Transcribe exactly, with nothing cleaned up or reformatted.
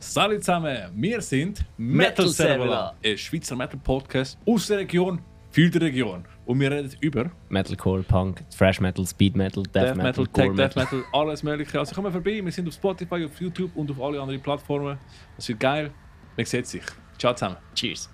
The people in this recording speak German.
Salut zusammen, wir sind Metal Cervelat, ein Schweizer Metal Podcast aus der Region, für die Region. Und wir reden über Metalcore, Punk, Thrash Metal, Speed Metal, Death, Death Metal, Tech, Death Metal, alles mögliche. Also kommen wir vorbei, wir sind auf Spotify, auf YouTube und auf alle anderen Plattformen. Das wird geil, man sieht sich. Ciao zusammen. Cheers.